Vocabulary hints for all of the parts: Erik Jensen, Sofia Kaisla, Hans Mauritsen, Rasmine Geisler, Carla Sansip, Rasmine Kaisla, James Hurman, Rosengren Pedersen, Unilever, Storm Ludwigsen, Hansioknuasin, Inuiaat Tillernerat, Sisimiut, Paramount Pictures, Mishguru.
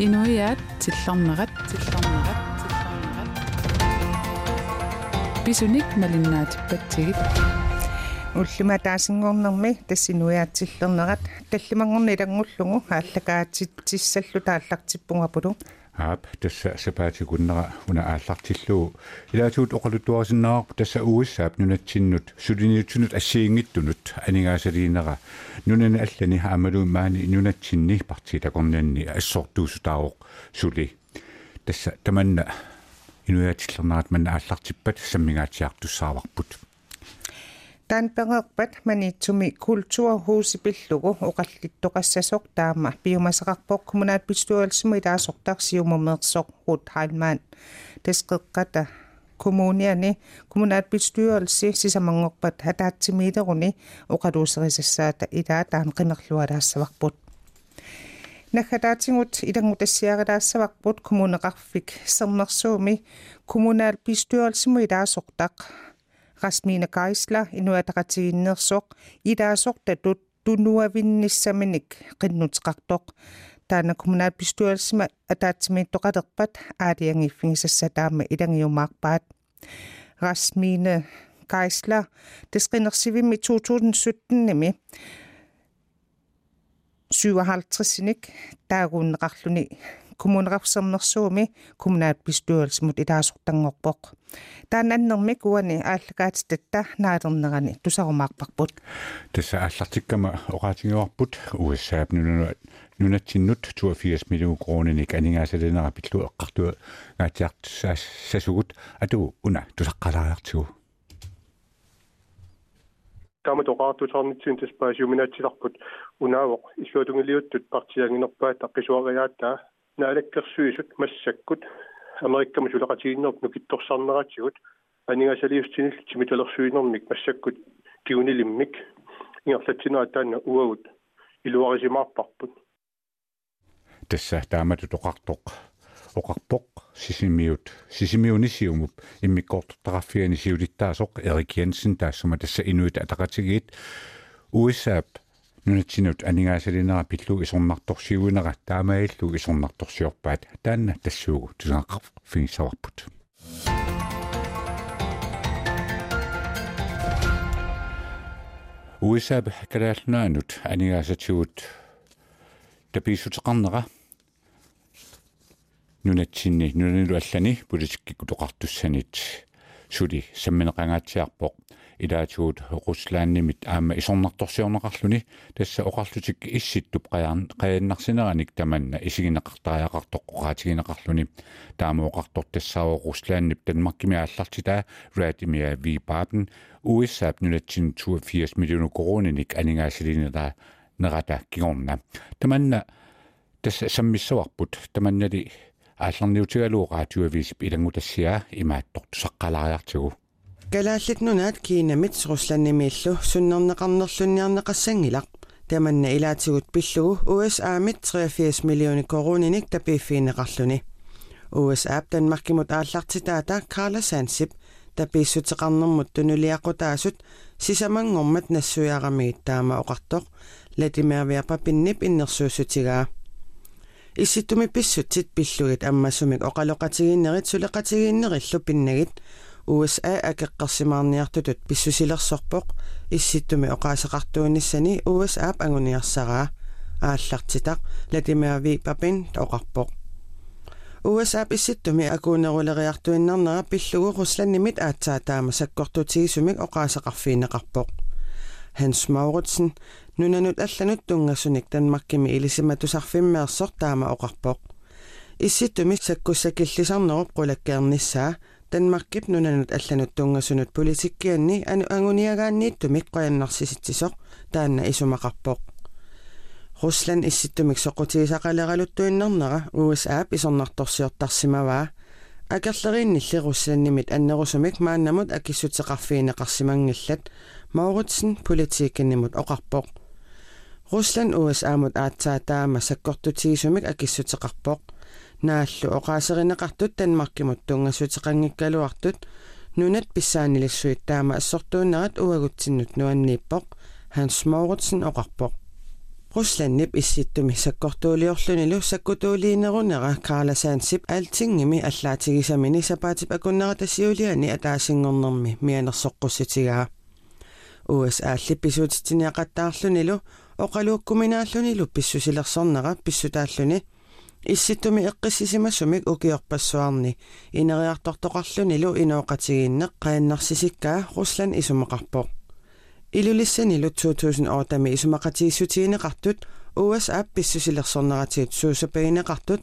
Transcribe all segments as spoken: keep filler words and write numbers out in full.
Inuiaat Tillernerat Tillernerat Tillernerat Bisunik malinnaat pattigit Ulluma taasingornermi tassinuiaat Tillernerat tallimangorni ilangullugu aallakaatittissallu taallartippungapulu aap tassa sapaatigundera una aallartillu ilaatuut oqaluttuasinnaarp tassa uussaap nunattinnut suliniuttunut assiingittunut anigaasaliinera nunani allani haamaluimmaani nunattinni partitakornianni assortuusutaaroq suli tassa tamanna Inuiaatillernerat manna aallartippat sammingaatiartussaararput tan pengerpat manitsumi kulturhuusipillugu oqallittoqassasoq taama biomasaqarpoq kommunalbestyrelsemi ilaasortarsiumermeersoqrut halman tasqeqqata kommuniani kommunalbestyrelse sisamangorpat hataatsimiteruni oqaluuserisassaata ilaataan qimerlualaassavaqput Nagatatingut idangutasjaradaassavaqput kommuneqarfik sernersuumi kommunalbestyrelsemi ilaasortaq Rasmine Kaisla inuataqatiginnersoq ilaasortatut tunuavinnissaminik qinnutiqartoq taana kommunalbestyrelsema ataatsimiittoqalerpat aaliangiiffingisassataama ilangiumaarpaat Rasmine Geisler tesqinersivimmi to tusind og sytten-nimi syvoghalvtreds-nik taaguunneqarluni kommuneqarsernersuumi kommunalbestyrelsemut ilaasortanngorpoq taana annermik uani aalakaatittatta naalernerani tusarumaarparput tassa aallartikkama oqaatinguarput uussaap nununuat nunattinnut toogfirs million kronenik aningaasalenera pillu eqqartua gaatiartussasugut atu una tusaqqalaariartigu taama toqaartuutarnitsuun taspaasiuminaatilarput unaavoq issuatungiliuttut partianginerpaata qisuariaattaa naalakkersuisut massakkut amerikkamus ulaqatiginnerp nukittorsarneratigut aningasaliustinillit mitalersuinermik massakkut tiunilimmik ingerlatineraataanna uagut iluarisimaarparput tassa taamatu toqartoq oqarpoq sisimiut sisimiunisiumup immikkortortaraffianisiulittaasoq Erik Jensen taassuma tassa inuit ataqatigiit uissaap nunatsinut aningaasaliinera pillu isornartorsiuinera taamaillu isornartorsiorpaat taanna tassuugu tusanqarfingissavarput uissaap kalaallunaanut anigaasatigut tapiissuteqarnera nunatsinni nunanilu allani politikkikutoqartussanit suli sammineqangaatiarpoq ilaatugut Ruslannimmit aamma isornartorsiorneqarluni tassa oqarlutik issittup qajannarsinanik tamanna isigineqartariaqartoqqoqaatigineqarluni taama oqartortassaavo Ruslannipp Danmarkkimi aallartitaa Vladimir Vibaben uissaap nunatsin toogfirs million kronenik aningaasiliinera nerata kigorna tamanna tassa sammissavarput tamannali aallarniutigaluuqaatiuaviisip ilangutassia imaattortusaqqalaariartigu kalaallatnunaat kiinamit Ruslanniimiillu sunnerneqarnerlunniarneqassangilaq tamanna ilaatigut pillugu U S A-mit toogfirs million koruninik tapiiffiineqarluni U S A Danmarkkimut aallartitaata Carla Sansip tapiissuteqarnermut tunuliaqutaasut sisamangormat nassuiaramiit taama oqartoq Vladimir Verpapinnip innersuussutigaa Issitumi pissutsit pillugit ammasumik oqaloqatiginnerit suleqatiginnerillu pinnagit U S A akeqqarsimaarniartutut pissusilersorpoq issitumi oqaaseqartuunissani U S A anguniarsaraa aallartitaq Vladimir Vipapin oqarpoq U S A issitumi akuuneruleriartuinnarnera pillugu Ruslannimmit aatsaataama sakkortutigisumik oqaaseqarfiineqarpoq Hans Mauritsen nunanut allanut tungasunik Danmarkkimi ilisimatusarfimmeersoq taama oqarpoq issitumi sakkussakillisarnerup qulakkeernissaa Danmarkkip nunanut allanut tungasunut politikkianni anguniagaanniittumik qajannarsisittisoq taanna isumaqarpoq Ruslan issittumik soqutigisaqaleraluttuinnarnera U S A isornartorsiortarsimavaa akerleriinnilli Ruslannimmit annerusumik maannamut akissuteqarfiineqarsimangillat Mauritsen politiikinnimut oqarpoq Ruslan U S A-mut aatsaataama sakkortutigisumik akissuteqarpoq naallu oqaaserineqartut Danmarkkimut tungasuteqanngikkaluartut nunat pissaanilissuittaama assortuunnerat uagutsinnut nuanniippoq Hans Mauritsen oqarpoq Rusland is sittum hisakkortuuliorluni lussakkutuuliinnerunnera kaalassaansip altinngimi allaatigisamini sapaatip akunnaratasiuliani ataasinngernermi mianersoqqussitigaa U S A-llipisuutitiniaqattaarlunilu oqaluukkuminaallunilu pissusilersornera pissutaalluni Issittumi eqqissisimasumik ukiorpassuarni ineriartortoqarlunilu inuoqatigiinneq qaannarsisikkaa Rusland isumaqarpoq Ilulissanilu two thousand eight isumaqatigisutigineqartut U S A pissusilersorneratiit suusapagineqartut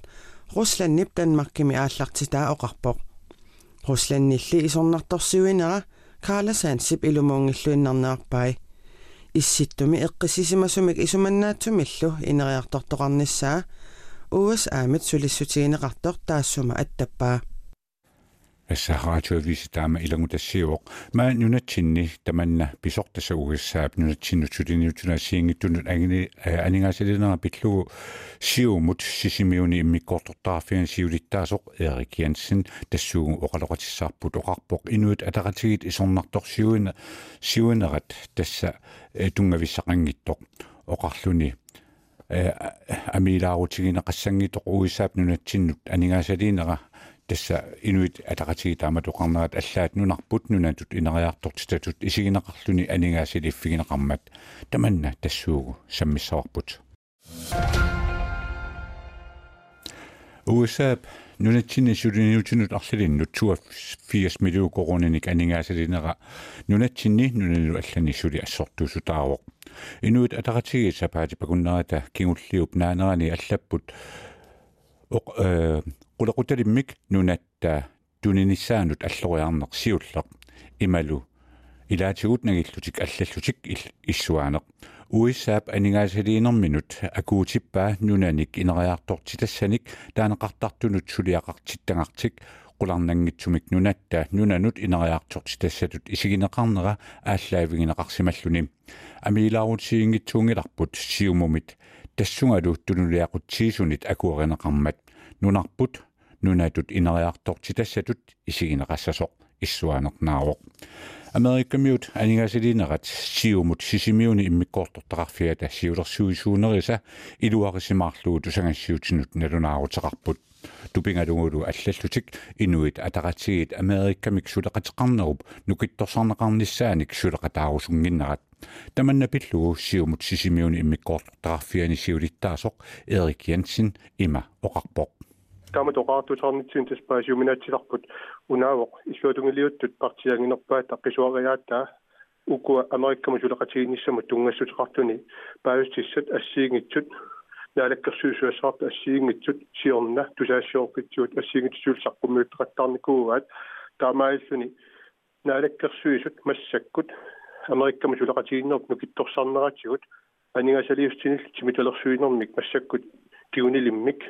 Ruslandnip Danmarkimi aallartitaa oqarpoq Ruslandnilli isornartorsiuinera kaalassaansip ilumuungilluinnernearpai Issittumi eqqissisimasumik isumannaatumillu ineriartortoqarnissaa U S A-mit sulissutigineqartoq taassuma attappaa. Essa raatioviisi taama ilangutassiuoq. Maa nunatsinni tamanna pisortassa U S A-ap nunatsinnutsutiniutunasiingittunut aningaasilinera pitlugu siumut sisimiuni immikortortarfian siulittaasoq Erik Jensen tassuugu oqaloqatissarput oqarpoq inuit ataqatigit isornartorsiuina siuinerat tassa tungavissaqangittoq oqarluni амилаарутигина қассангитоқ уисаап нунатсиннут анигаасалиинера тасса инуит атақатиги тааматоқарнерат аллаат нунарпут нунатут инериартортитатут исигинеқарлуни анигаасалиффигинеқармат таманна тассуугу саммиссаварпут уисаап нунатсинни сулиниутинут арлилиннут two point four миллион коронник анигаасалинера нунатсинни нунилу аллани сули ассортуусутаароқ Inuit ataqatigi sapaati pakunnerata kingulliup naaneraani allapput qulaqutalimmik nunatta tuninnissaanut alloriarneq siulleq imalu ilaatiguutnagillutik allallutik issuaaneq U S A-ap anigaasaliinerminut akuutippaa nunanik ineriartortitassanik taaneqartartunut suliaqartittangartik qularnanngitsumik nunatta nunanut ineriartortitassatut isigineqarnera aallaaivigineqarsimalluni амилаарутигингитсуунгиларпут сиумумит тассунгалу тунулиақутсиисунит акуаринеқармат нунарпут нунатут инериартортитассатут исигинеқассасоқ иссуаанернаароқ америкамиут анигаасилинерат сиумут сисимиуни иммиккоортортақарфиата сиулерсуисуунериса илуарисимаарлуу тусангассиутинут налунаарутеқарпут тупингалугулу аллаллутик инуит атақатигит америкамик сулеқатеқарнеруп нукитторсарнеқарниссааник сулеқатаарусунгиннерат Tamanna pillugu siumut sisimiuni immikortortarfiani siulittaasoq Erik Jensen ima oqarpoq. Taamatoqaartusarnitsuuntaspa siuminaatilarput unaavoq issuatungiliuttut partianginerpaata qisuariaattaa ukua Amerikkama suleqatiginissamut tungassuteqartuni paajustissat assiingitsut naalakkersuusuassaarta assiingitsut siorna tusaassiorpitsuut assiingitsuulsarqummiutteqattarnikuugaat taamailluni naalakkersuisut massakkut Amerikkama suleqatiginerp nukittorsarneratigut aningasaliustinillit simitalersuinermik massakkut tigunilimmik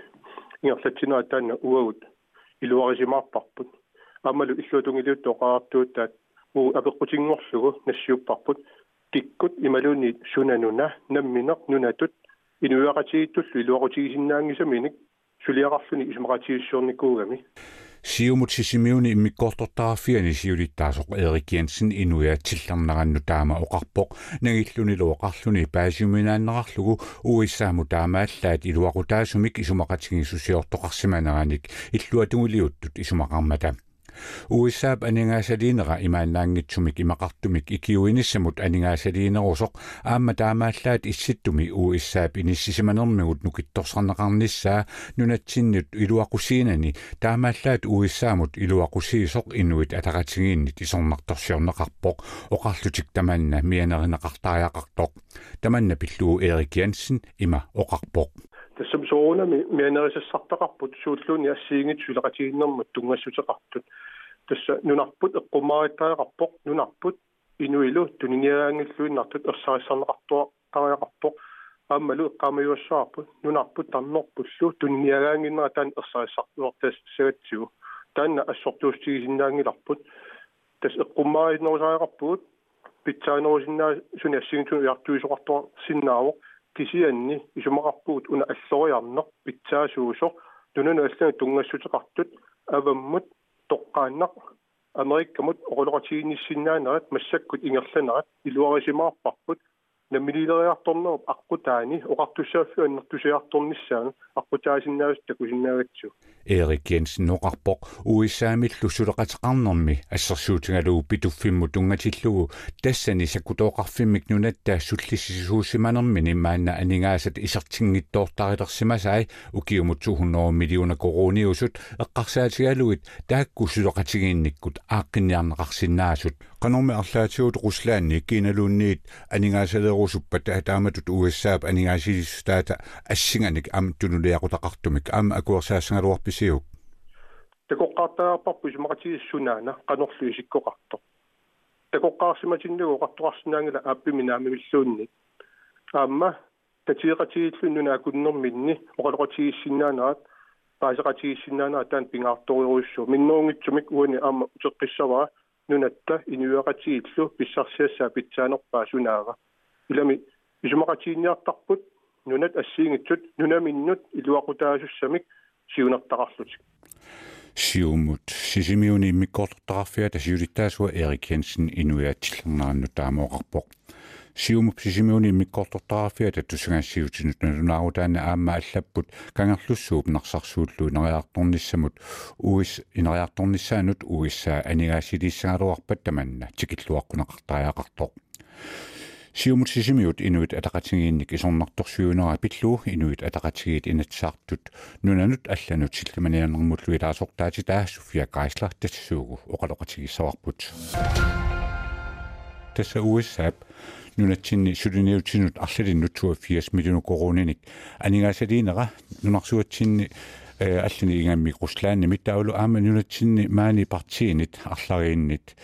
ingerlatsineraataanna uagut iluarisimaarparput amalu illuatungiliuttu oqaartuuttaat uu apeqqutinngorlugu nassiupparput tikkut imaluunni sunanuna nammineq nunatut inuiaqatigitullu iluaqutigisinnaangisaminik suliaqarluni ismaqatigissuornikuugami Siumut sisimiuni immikortortarfiani siulittaasoq Erik Jensen Inuiaat Tillernerannut taama oqarpoq nagillunilu oqarluni paasiuminaannerarlugu uissaamu taamaallaat iluaqutaasumik isumaqatigissusiortoqarsimaneranik illuatungiliuttut isumaqarmata U S A-ap aningaasaliinera imaannaanngitsumik imaqartumik ikiuinissamut aningaasaliinerusoq aamma taamaallaat issittumi U S A-ap inississimanermigut nukittorsarneqarnissaa nunatsinnut iluaqusiinani taamaallaat U S A-mut iluaqusiisoq inuit ataqatigiinnit isornartorsiorneqarpoq oqarlutik tamanna mianerineqartaariaqartoq tamanna pillugu Erik Jensen ima oqarpoq Tässä on aina mieleisessä sartakapput suutlun ja siingit suleqatiin nammat tungassuteqartut. Tässä nunapput qumaaritaareqarpoq nunapput inuilu tuniniaangilluinnartut ersaisarneqartua tariaqarpoq ammalu eqqamajuassaarput nunapput tarnerpullu tuniniaanginnera taan ersaisartuartassagatsigu taanna assortuustigisinnaangilarput tässä eqqumaaritnerusaareqarpugut pitsaanerusinnaasunni assiingitun ujartuisoqartua sinnaaroq kisianni isumaqarpuut una alloriarneq pitsaasuusoq tunanu allan tungassuteqartut avammut toqqaannaq amerikkamut oqoloqatiginissinnaaneret massakkut ingerlanerat iluarisimaarparput Namililajartorna akkutaani oqartussaaffiu annartusiartornissaana akkutaasinnaavittakkusinnaavitsu. Erik Jensen oqarpoq uissaamillu suleqatiqarnermi assersuutigalugu pituffimmut tungatillugu tassani sakutooqarfimmik nunatta sullissisuussimanermi nimmaanna anigaasat isartinngittoortarilersimasai ukiumut two hundred million koroniusut eqqarsaatigaluit taakku suleqatigiinnikkut aaqqinnjarneqarsinnaasut qanormi arlaatigut ruslaanni ikkiinaluunniit anigaasale Rosupata taamatut U S A aningaasilis taata assinganik am tunuleaqutaqartumik am akuersaasangaluarpisiuk takoqqaartaaparpus maqatigissunaana qanorlu isikkoqartoq takoqqaarsimatinnugu oqartuqarsinaangala aappiminaamimilluunnik aamma tatiiqatigillununa akunnerminni oqaloqatigissinnaanarat paasiqatigissinnaanarat taan pingaartoriruissu minnuungitsumik uani aamma uteqqissavara nunatta inuiaqatigillu pissarsiassaa pitsaanerpaa sunaaga ilami ismaqatiinniartarput nunat assiingittut nunaminnut iluaqutaasussamik siunartaqarlutik siumut sisimiuni mikkortarfiat asiulittaasua Erik Jensen Inuiaat Tillernerat taamoqarpoq siumup sisimiuni mikkortarfiat attusugaassiutinut nunaaruutaanna aamma allapput kangerlussuup nersarsuullu neriartornissamut uis ineriartornissaanut uissaa anigaasiliissangaluarpat tamanna tikilluaqquneqartaajaqartoq siumut sisimiut inuit ataqatigiinnik isornartorsiunera pillu inuit ataqatigiit inatsaartut nunanut allanut sillamanianermullu ilaasortaati taassuffia Geisler tassuugu oqaloqatigissavarput tassa U S A nunatsinni suliniutinut arlalinnut two hundred million koroninik anigaasaliinera nunarsuatsinni allani ingammi Ruslaanni mittaulu aamma nunatsinni maani partiinit arlariinnit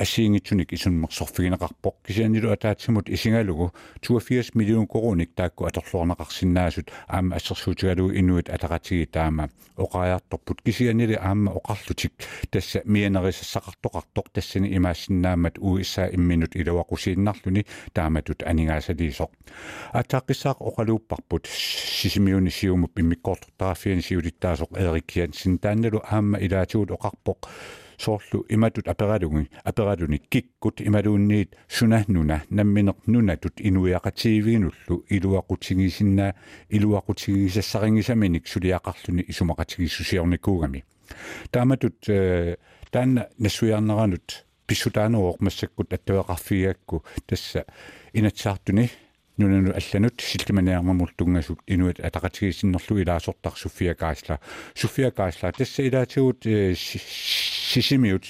asiingitsunik isunmersorfigineqarpoq kisianilu ataatsimut isingalugu two hundred million koronik taakku atorluorneqarsinnaasut aamma assersuutigalugu inuit ataqatigi taama oqaajartorput kisianili aamma oqarlutik tassa mianerissaqartoqartoq tassani imaassinnaamat uissaa imminut ilawaqusiinnarluni taamatut anigaasaliisoq ataaqqisaaq oqaluupparput sisimiuni siumup immikkortortarafiani siulitaasoq Erik Jensen taannalu aamma ilaatiguut oqarpoq sorlu imatut aperadungi aperadunik kikkut imaluunniit sunahnuna namminernunatut inuiaqatiiviginullu iluaqutigisinna iluaqutigisassarigisaminik suliaqarluni isumaqatigissusiornikuugami taamatut taanna nassuiarneranut pissutaanerooq massakkut attuaqarfigaakku tassa inatsaartuni nunanu allanut sillimaniarnermultungasut inuit ataqatigisinnerlu ilaasortarsuffia Geisler suffia Geisler tassa ilaatigut sisimiut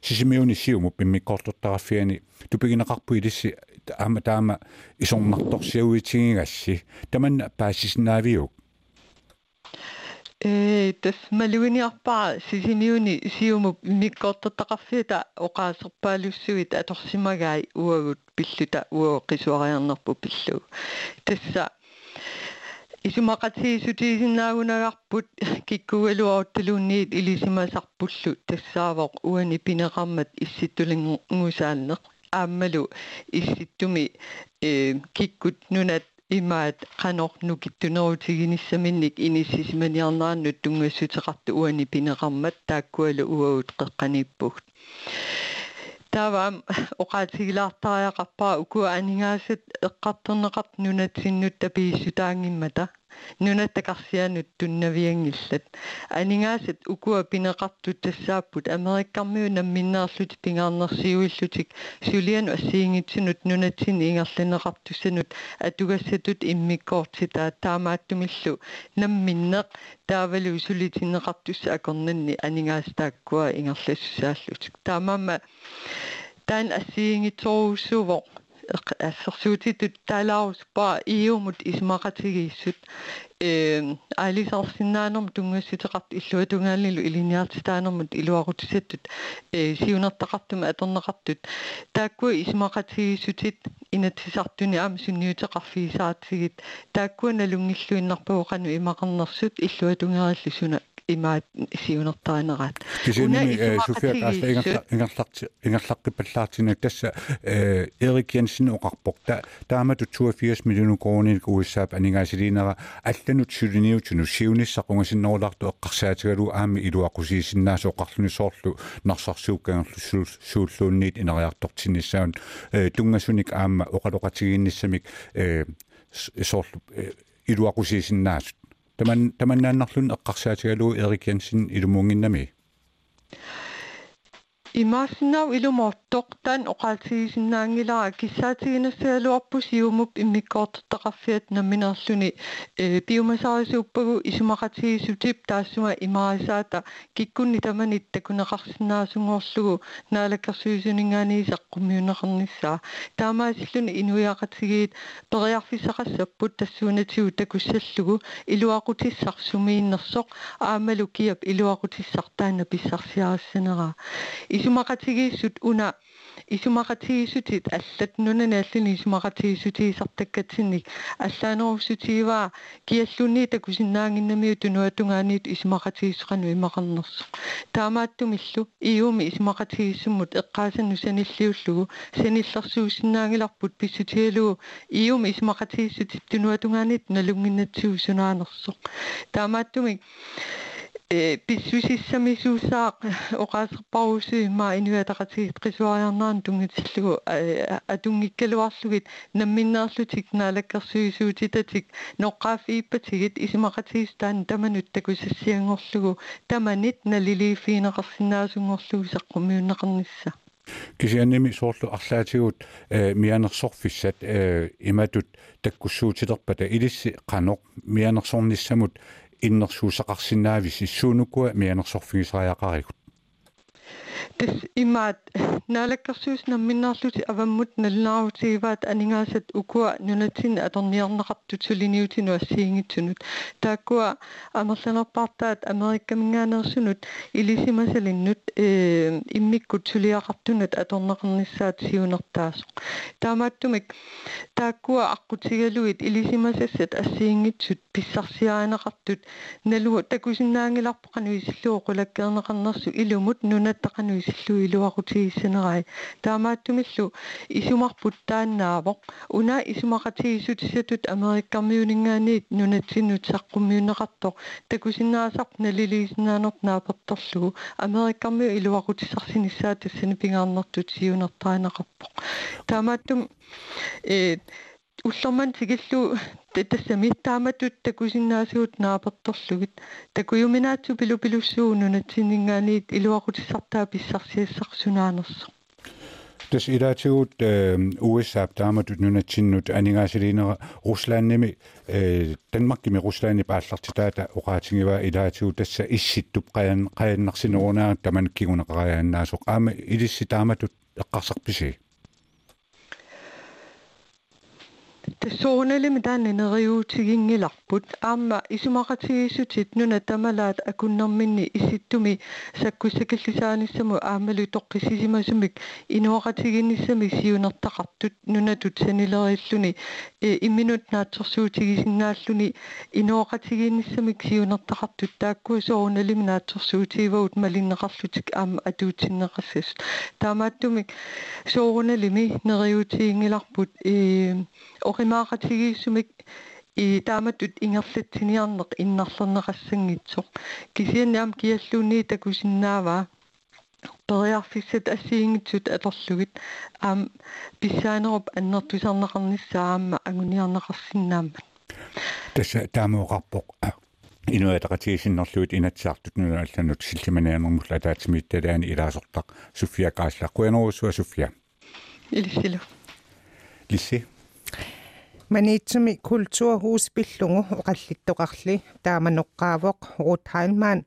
sisimiuni siumup immikkortortarafiani tupigineqarpuilissi aama taama isornartorsiuitigigassi tamanna paassisnaaviuk э тасмалуиниарпара сисимиуни сиумуп миккортортақарфита оқаасерпаалуссуит аторсимагаи уагут пиллута уо қисуариарнерпу пиллу тасса исумақатиисутиисиннаагунагаарпут киккугалуарутталуунниит илисимасарпуллу тассаавоқ уани пинеқармат исситтулингусааннеқ ааммалу исситтуми э киккут нунат имаат канорнукиттунерутигиниссаминник иниссисиманиарнераннут тунгассутеқарту уани пинеқармат тааккуалу уагут қеққаниппуг тавам оқаатигилаартариақарпаа укуа анигаасат эққартернеқарт нунатсиннутта пииссутаангиммата нунаттакарсианут туннавиангиллат анигаасат укуа пинеқартут тассааппут америккармиу намминнаарлути пингаарнерсиуиллутик сулиану ассиингитсинут нунатсини ингерлинеқартуссанут атугассатут иммиккоортитаа таамааттумиллу намминнеқ таавалу сулитиннеқартусса акорнанни анигаастааккуа ингерлассусааллутик таамаама таан ассиингитсоруссувоқ ассерсуутитут таалаарусуппара иумут исмақатигииссут э алисарсиннаанерму тунгассутеқарт иллуатунгааллилу илиниартитаанермут илуарутисаттут э сиунертақартума атернеқартут тааккуи исмақатигииссутит инатсисартуни аама сунниутеқарфиисаартигит тааккуа налунгиллуиннарпауқану имақарнерсут иллуатунгааллу суна ima siunartaineraat una Sofia Kaisla ingerlarti ingerlarqippallaartinak tassa Erik Jensen oqarporta taamatut toogfirs million kroner uussaap aningaasileenera allanut suliniutunu siunissaqungasinnerulaartu eqqarsaatigalu aami iluaqusiisinnaas oqarluni soorlu narsarsuukkaangerlu suulluunniit inariartortinissaun tungasunik aamma oqaloqatigiinnissamik soorlu iluaqusiisinnaasut Tämän tämän nännäklun aksaatielu Erik Jensen ilmuungin nami. Imasinau ilmuottoqtan oqaltigisinnaangilaa kissaatiginassalu appusiumup immikortortaqarfiat namminerluni piumasaarisuuppagu isumaqatigisutip taassuma imarisaata kikkunni tamanit takuneqarsinnaasungorlugu naalakkersuusuningaaniisaqqumiuneqernissaa taamaasilluni inuiaqatigiit periarfissaqassapput tassuunatigu takussallugu iluaqutissarsumiinnersoq aamalukiap iluaqutissartaanna pissarsiarassanera Isumaqatigisut una isumaqatigusutit allatnuna naallini isumaqatigusutisartakkatinnik allaanoorusutivaa kiallunni takusinnaanginnamiu tunuatungaaniit isumaqatigusuqanu imaqarnersuq taamaattumillu iumi isumaqatigusummut eqqaasannu sanilliullugu sanillarsuusinnaangilarput pissutialugu iumi isumaqatigusutit tunuatungaaniit nalunginnatsigusunaanersuq taamaattumik Pissusissamissuusaaq oqaaserparuusuimmaa inuataqatigit qisuariarnaan tungitsillugu atungikkaluarlugit namminnerlutik naalakkersuisuutitatik noqqaafiippatigit isimaqatigistaan tamanut takusassiangorlugu tamanit naliliifiineqarsinnaasungorlugu saqqummiunneqernissa Kisiannimi soorlu arlaatiguut mianersorfissat imatut takkussuutiterpata ilissi qanoq mianersornissamut innersuusaqarsinnaavis issuunukua mianersorfigisariaqarigut tas imaat naalakkersuusnamminnerluti avammut nallinarutigivaat aningaasat ukua nunatin atorniarneqartutuliniutinu assiingitsunut taakkua amerlanerpartaat amerikkaminngaanersunut ilisimasinnut immikkut suliaqartunat atorneqernissaat siunertaasoq taamaattumik taakkua aqqutigaluit ilisimasassat assiingitsut pissarsiaaneqartut nalu takusinnaangilarpoqanu isilluo qulakkeerneqarnersu ilumut nunattaqanu isillu iluaqutigissenerai taamaattumillu isumarput taannaavoq una isumaqatigissutisatut amerikkarmiuningaaniit nunatsinut saqqummiunneqartoq takusinnaasaq naliliisinaanerp naapertorlugu amerikkarmiu iluaqutissarsinissaat tassanipingaarnertut siunertaaneqarpoq taamaattum e ullerman tigillu tassamiit taamatut takusinnaasiguut naapertorlugit takuyuminaatsu pilupilussuununatsinngaaniit iluaqutissartaa pissarsiassaqsunaanersoq tas ilaatiguut U S A taamatut nunatsinnut aningaasiliinera Ruslannnimi Danmarkimi Ruslanni paallartitaata oqaatigivaa ilaatiguut tassa issittup qayan qayannersinerunaaq tamankiguneqariaannaasoq aama ilissi taamatut eqqarsarpisii Sooneli midan neriuutigingilarput aamma isumaqatigissutit nunatamalaat akunnerminni isittumi sakkussakallisaanissamu aamalu toqqisisimasummik inuaqatiginnissamik siunertaqartut nunatut sanileriilluni imminut naatsorsuutigisinnaalluni inuaqatiginnissamik siunertaqartut taakkua sooneli minaatsorsuutivaut malinneqarlutik aamma atuutinneqassas taamaattumik soonelimi neriuutigingilarput oqimaqatigisumik taamatut ingerlatsiniarneq innarlerneqassangitsoq kisianniam kialluunni takusinnaavaa periarfissat assiingitsut atorlugit aam pissaanerup annertusarneqarnissaa aamma anguniarneqarsinnaamma tassa taamuoqarpoq inuataqatigisinnerluut inatsaartut nuna allannut sillimanianermulla taatimiittalaani ilaasortaq Sofia Kaisla quaneruussua Sofia ilisilu lissi Manitsumi kulturhusbildung oqallittoqarli taamanoqqaavoq ruuthailmaan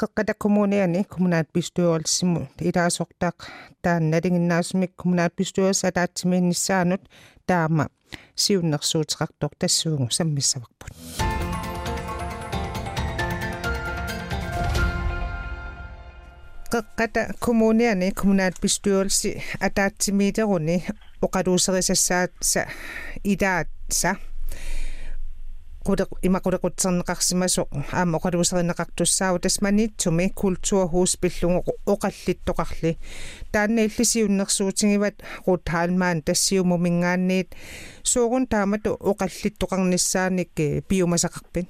qeqqatakommuuniani kommunalbestyrelsemut ilaasortaq taannaliginnaasumik kommunalbestyrelse ataatimiinnissaanut taama siunnersuutiqartoq tassuugu sammissavarput qeqqatakommuuniani kommunalbestyrelse ataatimiileruni oqaluuserisassaatsa ilaatsa kudak imakudakutsan kaksimasok am okadusan nakaktusaw tasmanit sume kulturhus billung oqallittoqarli taanneillisiunnersuutingivat quthalmaan tassiumumingaanniit suugun taamatu oqallittoqarnissaanik biomasaqarpin.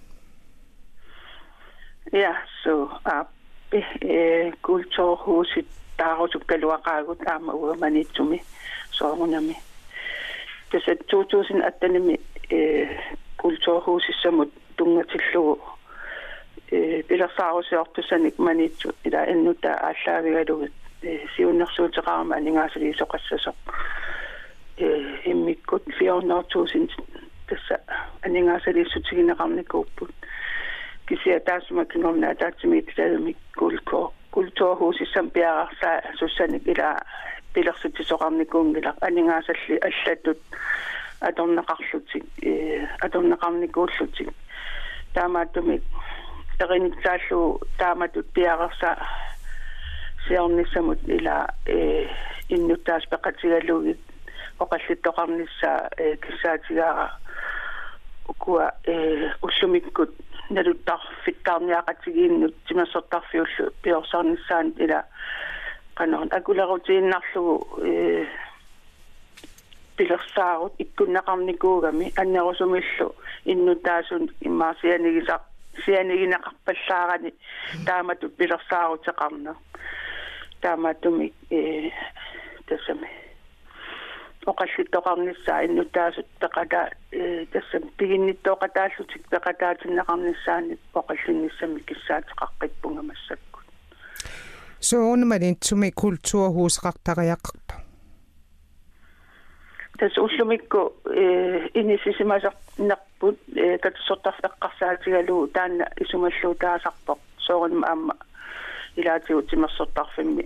Ja so ab eh kulturhusit taarusukkaluaqaagut aama uamanitsumi soorunami taset two thousand eight eh kulturhusissa mut tungatillugu eh pilarsaarusseortussanik manitsu ila ennutta aallaavigaalugut siunnersuuteraarma aningaasuliisoqassasoq eh immikkut four hundred thousand tassa aningaasuliissutigineqarnikuupput kisia taasumakinorna taatsimiitlaamik kulko kulturhusissam piaqarsaa sussanik ila pilarsutisoqarnikuungila aningaasall allatut atornaqarlutik eh atornaqarnikuullutik taamaattumik erinitsaallu taamatut piaqarsaa siornissamut ila eh innuttaas peqatigaluugit oqallittoqarnissaa kissaatigaara ukua eh ussumikkut naluttar fittarniaqatigiinnut timassortarfiullu piorsaarnissaanit ila qanorn akularuutiinnarlugu eh pilarsaarut ikkunnaqarnikuugami annerusumillu innutaasun immaasianigisa sianigineqarpallaarani taamatut pilarsaaruteqarna taamatumi eh tassami oqallittoqarnissaa innutaasut peqata tassami piginnittoqataallutik peqataatineqarnissaanit oqallinnissami kissaateqarqippungamassakkut soonmanin tumi kulturhusqartariaqarta tas ullumikku eh inissisimasernerput tatsortarfeqqarsaatigalu taanna isumalluutaasarpoq soorunum aamma ilaatiutimersortarfimmi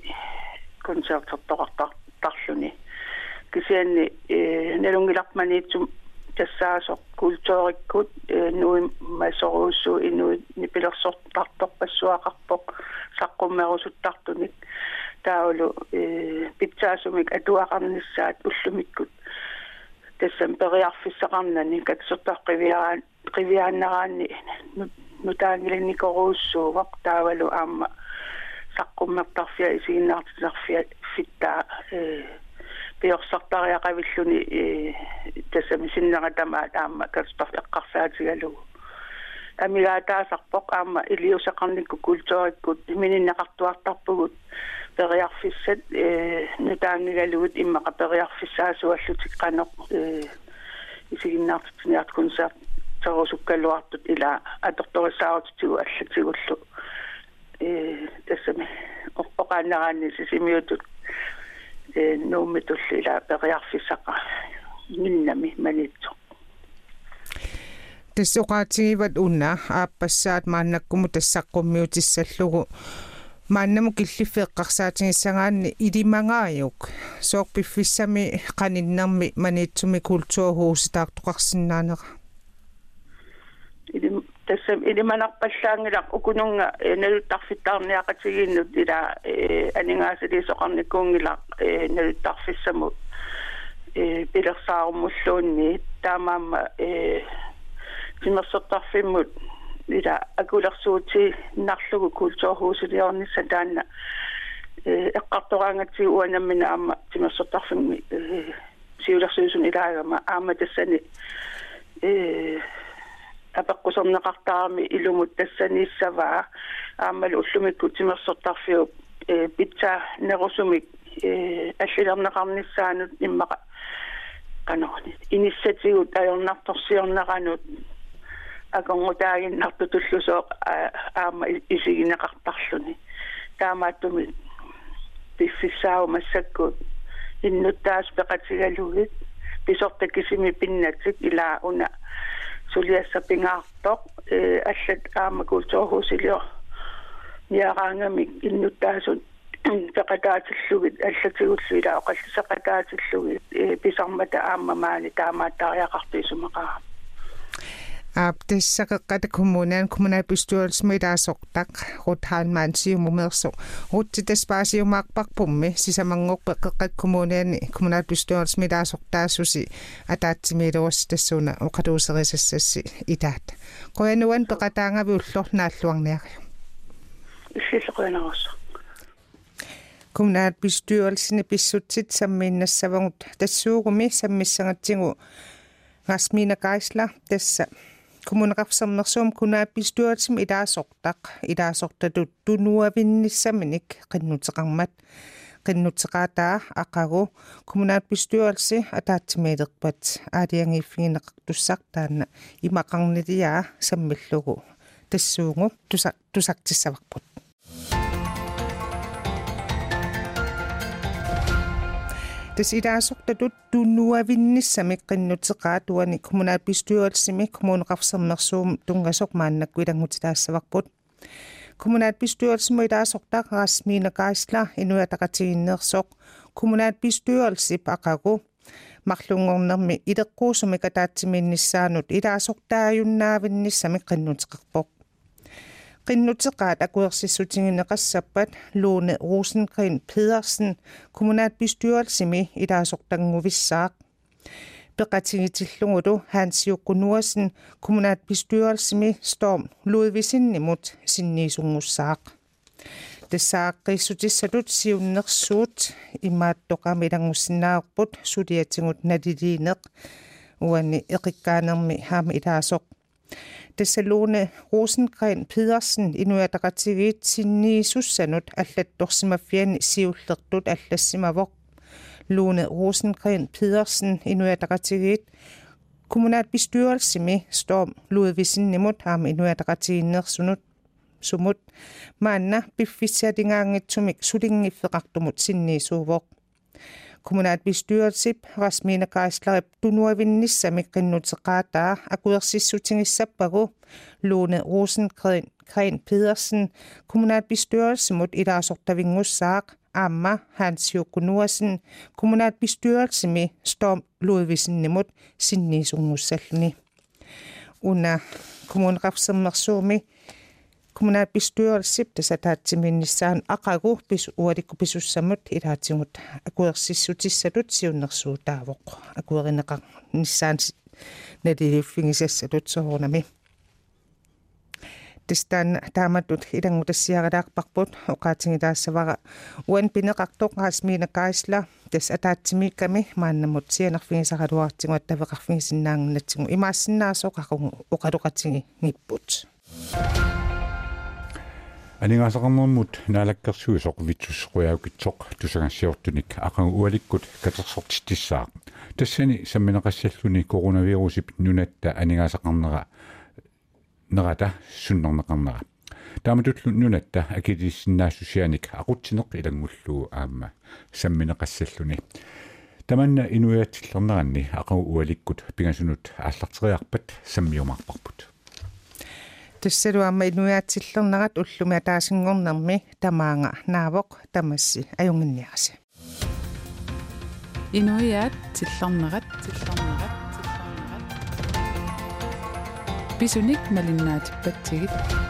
konsertortortartarluni kisianni eh nalungilarpmaniitsum tassaasoq kultuurikkut nuim masoruussu inuit nipilersortartorpassuaqarpoq saqqummerusuttartunik taulu eh pitsaasumik atuaqarnissaat ullumikkut tassam periarfisseqarnani katsortarqiviaraan qiviaannaraanni nutaangilinikoruussuuwaq taawalu aamma saqqummertarfia isiginnaartisarfia fittaa eh piyorsartariaqavilluni eh tassam sinneqatamaa aamma katsortarfiqqarsaatigalugu amigaataasarpoq aamma iliusaqarnikku kultuurikkut mininneqartuartarpugut periarfissat eh nutaangigalugut immaqa periarfissaasuallutik qanoq eh isiginnaartitiniart konsert tarusukkalluartut ila atortorissaarutigu allatsigullu eh tassami oqqaanaraanni sisimiutut eh nuummitullu ila periarfissaqa minnami manitsoq tassoqaatigivat unna aappassaat maannakkumut tassaqqummiutissallugu maannamu killifeeqqarsaatingissangaanni ilimangaajuk soorpiffissami qaninnermi manitsumi kulturhuusitaartoqarsinnaaneqa ilim tassam ilimanarpallaangilaq ukununga naluttarfittarniaqatigiinnut ila aningaasiliisoqarnikuungilaq naluttarfissamut pilersaarumulluunni taamaamma timersortarfimmut ila akularsuuti narlugu kulturhuusiliornissa taanna eqqartoraangatsigi uanammina aamma timersortarfimmi siulersuusun ilaagama aamma tassani eh apeqqusernaqartaarmi ilumut tassanissavaa aammal ullumikku timersortarfiu pitsa nerusumik allilerneqarnissaanut immaqa qanorni inissatigut ajornartorsiorneranut akonngutaaginnartutullusoq aamma isigineqartarluni taamaattumi piffissaagumassakkut innuttaas peqatigalugit pisortakisimi pinnatsik ila una suliassapingaartoq allat aamma kulturhuusilior niaraangamik innuttaasun peqataatillugit allatigullu ila oqalliseqataatillugit pisarmata aamma maani taamaattaariaqartu isumaqaa Tässä kommunen kommunalbestyrelsen med deres oktak, rot halmansi mumerso. Rot sites pasio makpak pumme, sisa mangok pakkat kommunen kommunalbestyrelsen med deres oktak susi, atatsi medos tesuna okadoseresessi idat. Koenuan pakatanga bullo natluangnær. Sisrønaros. Kommunalbestyrelsen er besuttet sammen savant. Tessurume sammissangatingo. Rasmine Geisler dessa. Kommunalsamnersom kommunalbestyrelsen i dag sorgtak. I dag sorgtak du du nu er vindelse, men ikke genudtrængmat. Genudtræder akaro kommunalbestyrelse er der til medarbejdet. Er det en fin du sagterne i magangne det er sammenløgo. Det suger du sag du sagte savakpot. Des i dag sorgtak du du nu er vindelse, men genudtræder du er kommunalbestyrelse med kommunalsamnersom tunga sorgmanden kvidan hudstad savakpot. Kommunalbestyrelsen må i dag sorgtak Rasmine Kaisla Inuiaat Tillernerat. Kommunalbestyrelse akaro maklungerne med i det kurs som ikke der til mennesker i dag sorgtak junnavinisse med genudtræder. Genudtræder kursisotingene retssabat låne Rosengren Pedersen kommunalbestyrelse med i dag sorgtak uvissak. Berettiget til Lodo Hansioknuasin kommunalbestyrelse med Storm Ludwigsen imod sin næsungussag. Det sagde Sudissadut Sivnersut i Maddoka Medangusinarbut Sudiatingut Nadidiner uani Erikaner med ham i dagsok. Det salone Rosengren Pedersen Inuiaat sin næsussanut Atletdorsimafjern Sivlertut Atlesimavok. Lone Rosengren Pedersen Inuiaat kommunalbestyrelse med Storm Ludwigsen imod ham Inuiaat sumut manna befisser dengang tumik sudingi fraktumut sinne sovok kommunalbestyrelse Rasmine Geisler du nu vinnisse med genudtræder akursissutingissapago Lone Rosengren Pedersen kommunalbestyrelse mod i dag sortavingussag Amma Hansioknuasin kommunalbestyrelse med Storm Ludwigsen imod sin næsungussagni. Under kommunalsamrådet kommunalbestyrelse der tager til ministeren akkurat bis uartig bisussamut i dag til mod akkurat sisutissadut sivnersudavok akkurat nærgang nisans nede fingissadut så hårde med. Destan tamadut idang utasiaradak pakpot okating ida savara uen pinakaktok Rasmine Kaisla des atatimi kami manamut sia nakfingisaraduarting watavakfingisinang natingu imasinnaso kakung okadokatingi niput Aningasakamut nalakkersuusoq vitsusquaukitsoq tusangassiortunik aqangu ualikkut katersortitissaq tassani sammineqassalluni coronavirusip nunatta aningasaqarnera nerata sunnerneqarnera taamatullu nunatta akilissinnaassusianik aqutsineq ilangulluu aamma sammineqassalluni tamanna Inuiaat Tillerneranni aqangu ualikkut pingasunut aallarteriarpat sammiumarparput Tässä luomme Inuiaat Tillernerat ullumia taasinngornermi tamaanga naavok tamassi ajunginniasi. Inuiaat Tillernerat Tillernerat Tillernerat Pisunik malinnaatippat tigit.